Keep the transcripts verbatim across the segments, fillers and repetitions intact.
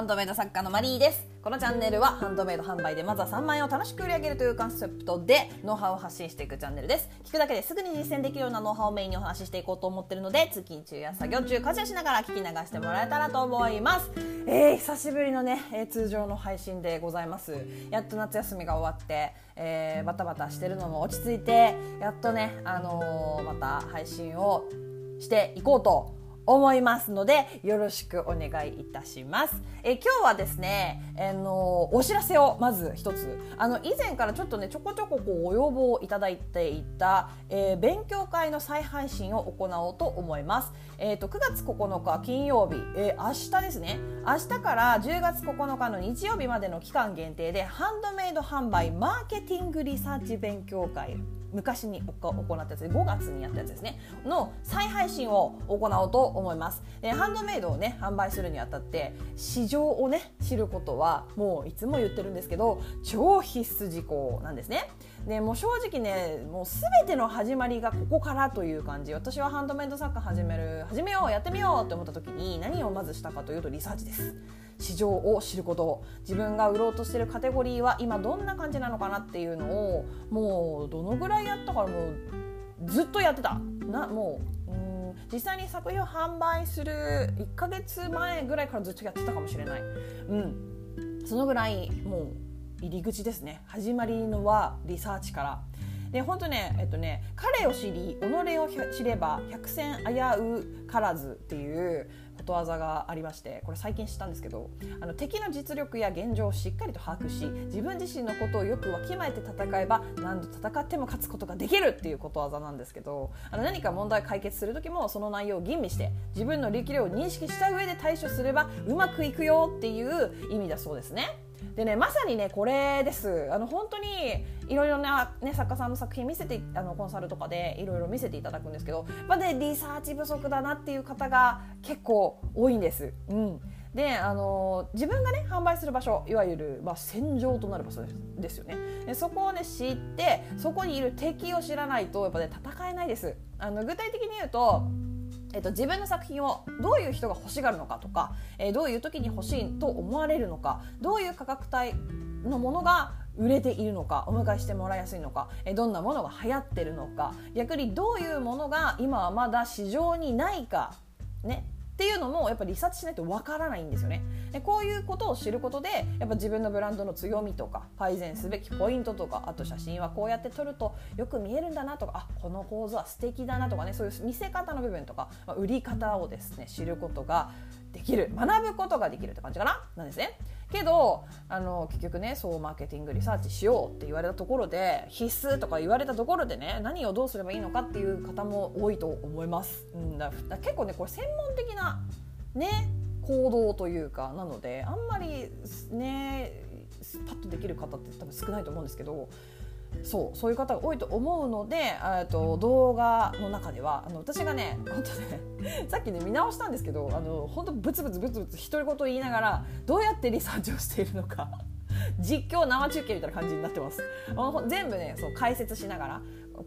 ハンドメイド作家のマリーです。このチャンネルはハンドメイド販売でまずはさんまん円を楽しく売り上げるというコンセプトでノウハウを発信していくチャンネルです。聞くだけですぐに実践できるようなノウハウをメインにお話ししていこうと思っているので、通勤中や作業中、家事をしながら聞き流してもらえたらと思います。えー、久しぶりのね、えー、通常の配信でございます。やっと夏休みが終わって、えー、バタバタしてるのも落ち着いて、やっとね、あのー、また配信をしていこうと思いますので、よろしくお願いいたします。え今日はですね、えー、のお知らせをまず一つ、あの以前からちょっとねちょこちょここうご要望をいただいていた、えー、勉強会の再配信を行おうと思います。えー、とくがつここのか金曜日、えー、明日ですね、明日からじゅうがつここのかの日曜日までの期間限定でハンドメイド販売マーケティングリサーチ勉強会、昔に行ったやつでごがつにやったやつですねの再配信を行おうと思います。でハンドメイドをね販売するにあたって市場をね知ることはもういつも言ってるんですけど超必須事項なんですね。でもう正直ね、もう全ての始まりがここからという感じ。私はハンドメイド作家始める始めようやってみようって思った時に何をまずしたかというとリサーチです。市場を知ること、自分が売ろうとしているカテゴリーは今どんな感じなのかなっていうのをもうどのぐらいやったからもうずっとやってたな。もう、うん、実際に作品を販売するいっかげつまえぐらいからずっとやってたかもしれない、うん、そのぐらいもう入り口ですね。始まりのはリサーチから。で本当ね、えっとね、彼を知り己を知れば百戦危うからずっていうことわざがありまして、これ最近知ったんですけど、あの敵の実力や現状をしっかりと把握し、自分自身のことをよくわきまえて戦えば何度戦っても勝つことができるっていうことわざなんですけど、あの何か問題を解決する時もその内容を吟味して自分の力量を認識した上で対処すればうまくいくよっていう意味だそうですね。でね、まさにねこれです。あの本当にいろいろな、ね、作家さんの作品見せて、あのコンサルとかでいろいろ見せていただくんですけど、まあね、リサーチ不足だなっていう方が結構多いんです、うん、であの自分がね販売する場所、いわゆる、まあ、戦場となる場所ですよね。でそこをね知って、そこにいる敵を知らないとやっぱね戦えないです。あの具体的に言うとえっと、自分の作品をどういう人が欲しがるのかとか、えー、どういう時に欲しいと思われるのか、どういう価格帯のものが売れているのか、お迎えしてもらいやすいのか、えー、どんなものが流行ってるのか、逆にどういうものが今はまだ市場にないかねっていうのもやっぱりリサーチしないとわからないんですよね。でこういうことを知ることでやっぱ自分のブランドの強みとか改善すべきポイントとか、あと写真はこうやって撮るとよく見えるんだなとか、あこの構図は素敵だなとかね、そういう見せ方の部分とか、まあ、売り方をですね知ることができる、学ぶことができるって感じかななんですね。けどあの結局ね、そうマーケティングリサーチしようって言われたところで必須とか言われたところでね、何をどうすればいいのかっていう方も多いと思います、うん、だだ結構ねこれ専門的なね行動というかなので、あんまりねパッとできる方って多分少ないと思うんですけど、そうそういう方が多いと思うので、と動画の中ではあの私がね本当ねさっきね見直したんですけど、あの本当ブツブツブツブツ独り言言いながらどうやってリサーチをしているのか実況生中継みたいな感じになってます。全部ねそう解説しながら、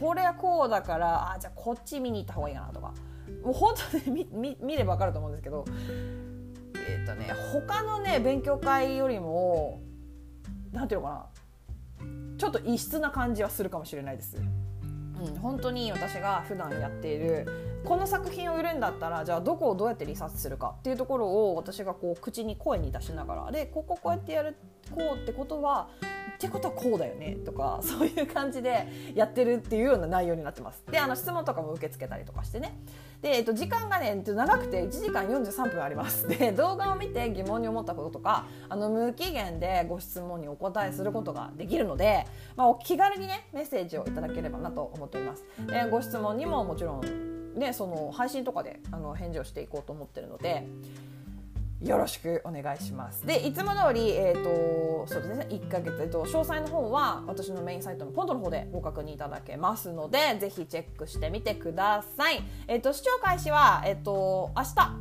これはこうだからあじゃあこっち見に行った方がいいかなとか、もう本当に 見, 見れば分かると思うんですけど、えーとね、他のね勉強会よりもなんていうのかな、ちょっと異質な感じはするかもしれないです、うん、本当に私が普段やっているこの作品を売るんだったらじゃあどこをどうやってリサーチするかっていうところを私がこう口に声に出しながら、でこここうやってやるこうってことはってことはこうだよねとか、そういう感じでやってるっていうような内容になってます。であの質問とかも受け付けたりとかしてね。で、えっと、時間がね長くていちじかんよんじゅうさんぷんあります。で動画を見て疑問に思ったこととか、あの無期限でご質問にお答えすることができるので、まあ、お気軽にねメッセージをいただければなと思っております。でご質問にももちろん、ね、その配信とかであの返事をしていこうと思ってるのでよろしくお願いします。でいつも通り、えーと、そうですね、いっかげつ、えーと、詳細の方は私のメインサイトのポンドの方でご確認いただけますので、ぜひチェックしてみてください。えーと、視聴開始は、えーと、明日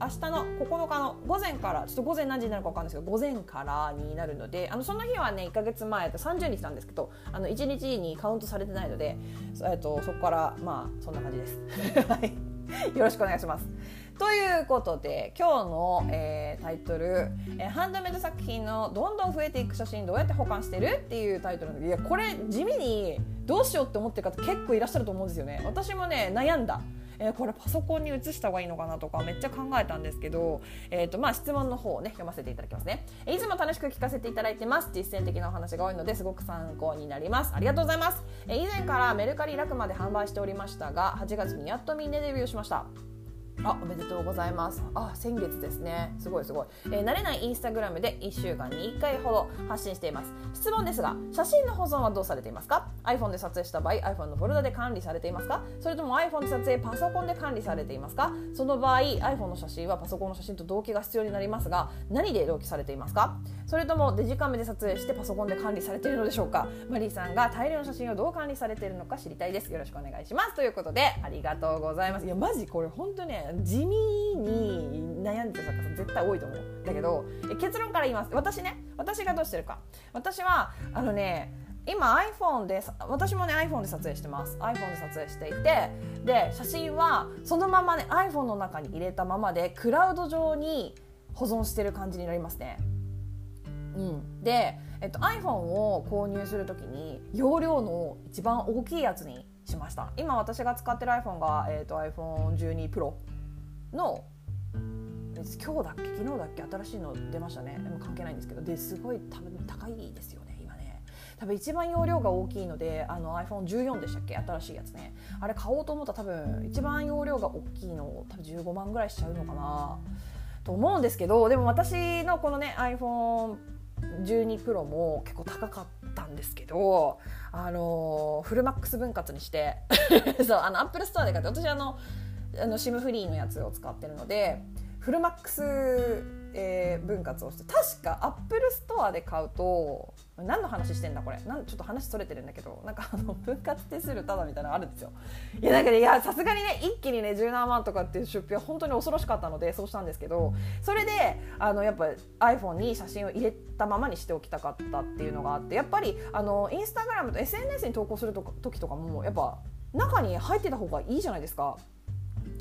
明日のここのかの午前から、ちょっと午前何時になるか分かんないですけど、午前からになるので、あのその日はねいっかげつまえとさんじゅうにちなんですけど、あのいちにちにカウントされてないので、えーと、そこからまあそんな感じです。はいよろしくお願いします。ということで今日の、えー、タイトル、えー、ハンドメイド作品のどんどん増えていく写真どうやって保管してるっていうタイトルなんだけど、いやこれ地味にどうしようって思ってる方結構いらっしゃると思うんですよね。私もね悩んだ、えー、これパソコンに移した方がいいのかなとかめっちゃ考えたんですけど、えーとまあ、質問の方を、ね、読ませていただきますね。いつも楽しく聞かせていただいてます。実践的なお話が多いのですごく参考になります。ありがとうございます。えー、以前からメルカリラクマで販売しておりましたがはちがつにやっとみんなデビューしました。あ、おめでとうございます。あ、先月ですね。すごいすごい、えー、慣れないインスタグラムでいっしゅうかんにいっかいほど発信しています。質問ですが、写真の保存はどうされていますか？ iPhone で撮影した場合 iPhone のフォルダで管理されていますか？それとも iPhone で撮影パソコンで管理されていますか？その場合 iPhone の写真はパソコンの写真と同期が必要になりますが、何で同期されていますか？それともデジカメで撮影してパソコンで管理されているのでしょうか？マリーさんが大量の写真をどう管理されているのか知りたいです。よろしくお願いします。ということでありがとうございます。いやマジこれ本当ね地味に悩んでる作家さん絶対多いと思うんだけど、結論から言います。私ね私がどうしてるか、私はあのね今 iPhone で私もね iPhone で撮影してます。 iPhone で撮影していて、で写真はそのままね iPhone の中に入れたままでクラウド上に保存してる感じになりますね。うん、で、えっと、iPhone を購入するときに容量の一番大きいやつにしました。今私が使ってる iPhone が、えっと、アイフォンじゅうに プロの今日だっけ昨日だっけ新しいの出ましたね。でも関係ないんですけど、ですごい多分高いですよね今ね。多分一番容量が大きいので、あの アイフォンじゅうよん でしたっけ新しいやつね。あれ買おうと思ったら多分一番容量が大きいの多分じゅうごまんぐらいしちゃうのかなと思うんですけど、でも私のこのね アイフォンじゅうに Pro も結構高かったんですけど、あのフルマックス分割にしてそうあの Apple Store で買って、私あのあの SIM フリーのやつを使ってるのでフルマックス、えー、分割をして、確か Apple Store で買うと何の話してんだこれなんちょっと話それてるんだけど、なんかあの分割手数料ただみたいなのあるんですよ。いやなんかね、いやさすがにね一気にねじゅうななまんとかっていう出費は本当に恐ろしかったのでそうしたんですけど、それであのやっぱ iPhone に写真を入れたままにしておきたかったっていうのがあって、やっぱりあのインスタグラムと エスエヌエス に投稿すると時とかもやっぱ中に入ってた方がいいじゃないですか。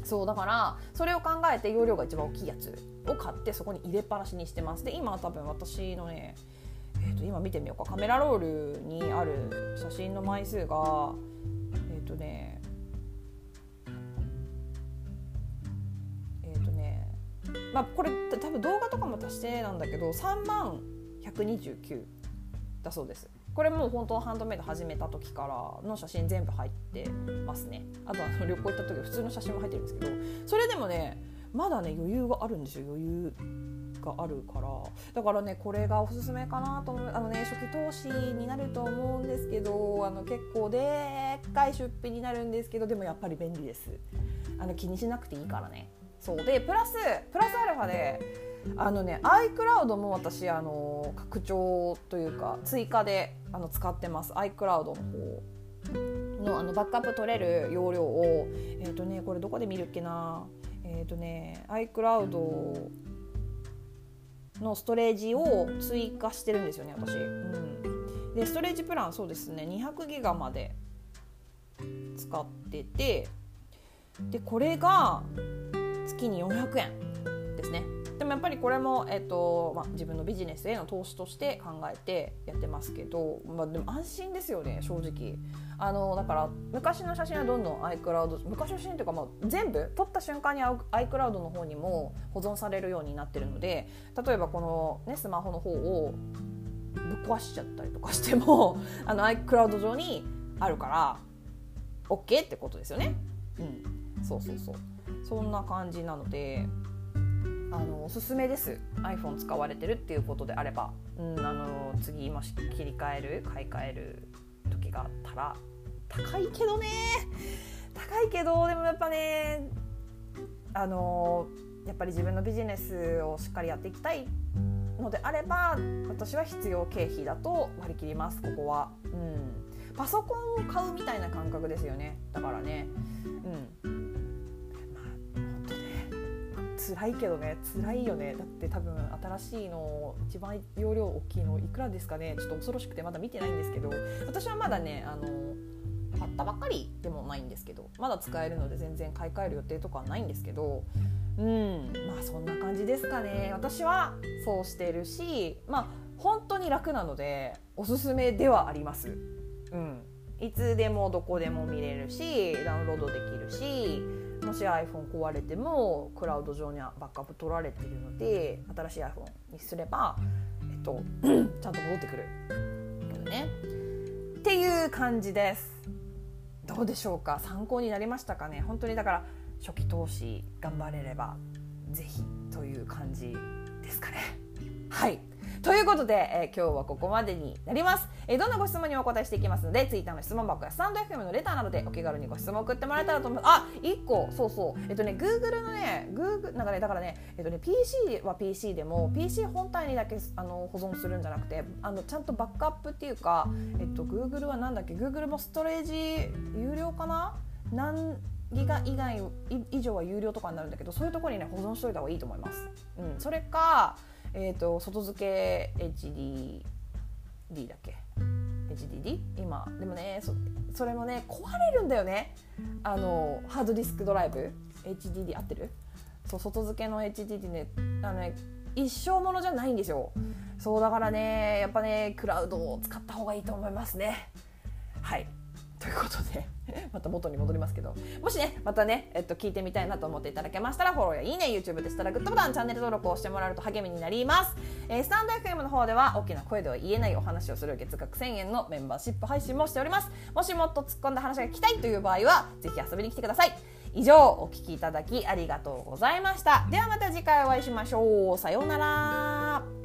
そうだからそれを考えて容量が一番大きいやつを買ってそこに入れっぱなしにしてます。で今多分私のね、えー、と今見てみようか、カメラロールにある写真の枚数がえっ、ー、とねえっ、ー、とねまあこれ多分動画とかも足してなんだけどさんまんひゃくにじゅうきゅうだそうです。これもう本当ハンドメイド始めた時からの写真全部入ってますね。あとはその旅行行った時は普通の写真も入ってるんですけど、それでもねまだね余裕があるんですよ。余裕があるからだからねこれがおすすめかなと思う。あのね初期投資になると思うんですけど、あの結構でっかい出費になるんですけど、でもやっぱり便利です。あの気にしなくていいからね。そうでプラスプラスアルファであのね iCloud も私あの拡張というか追加であの使ってます。 iCloud の方 の, あのバックアップ取れる容量をえっ、ー、とねこれどこで見るっけなえっ、ー、とね iCloud のストレージを追加してるんですよね私、うん、でストレージプランそうですねにひゃくギガまで使ってて、でこれが月によんひゃくえんですね。でもやっぱりこれも、えーとまあ、自分のビジネスへの投資として考えてやってますけど、まあ、でも安心ですよね正直。あのだから昔の写真はどんどん iCloud 昔の写真というか、まあ、全部撮った瞬間に iCloud の方にも保存されるようになってるので、例えばこの、ね、スマホの方をぶっ壊しちゃったりとかしてもあの iCloud 上にあるから OK ってことですよね、うん、そうそうそうそんな感じなのであのおすすめです。 iPhone 使われてるっていうことであれば、うん、あの次も切り替える買い替える時があったら高いけどね高いけどでもやっぱねあのやっぱり自分のビジネスをしっかりやっていきたいのであれば私は必要経費だと割り切ります。ここは、うん、パソコンを買うみたいな感覚ですよね。だからね、うん辛いけどね辛いよね。だって多分新しいの一番容量大きいのいくらですかね。ちょっと恐ろしくてまだ見てないんですけど、私はまだねあの買ったばっかりでもないんですけどまだ使えるので全然買い替える予定とかはないんですけど、うん、まあそんな感じですかね。私はそうしてるし、まあ本当に楽なのでおすすめではあります、うん、いつでもどこでも見れるしダウンロードできるし、もし iPhone 壊れてもクラウド上にはバックアップ取られているので新しい iPhone にすれば、えっと、ちゃんと戻ってくるけどねっていう感じです。どうでしょうか、参考になりましたかね。本当にだから初期投資頑張れればぜひという感じですかね。はい、ということで、えー、今日はここまでになります、えー、どんなご質問にお答えしていきますので、ツイッターの質問箱やスタンド エフエム のレターなどでお気軽にご質問を送ってもらえたらと思います。あ、いっこそうそう、えっとね Google のね Google なんかねだからねえっとね ピーシー は ピーシー でも ピーシー 本体にだけあの保存するんじゃなくて、あのちゃんとバックアップっていうか、えっと Google はなんだっけ Google もストレージ有料かな、なんギガ以外以上は有料とかになるんだけど、そういうところにね保存しておいた方がいいと思います、うん、それか、えー、と外付け エイチディーディー だっけ エイチディーディー 今でもね そ, それもね壊れるんだよね、あのハードディスクドライブ エイチディーディー 合ってる？そう、外付けの エイチディーディー ね、あのね一生ものじゃないんですよ。そうだからねやっぱねクラウドを使った方がいいと思いますね。はい、ということでまた元に戻りますけど、もしねまたね、えっと、聞いてみたいなと思っていただけましたらフォローやいいね、 YouTube でしたらグッドボタン、チャンネル登録をしてもらえると励みになります、えー、スタンド エフエム の方では大きな声では言えないお話をする月額せんえんのメンバーシップ配信もしております。もしもっと突っ込んだ話が聞きたいという場合はぜひ遊びに来てください。以上、お聞きいただきありがとうございました。ではまた次回お会いしましょう。さようなら。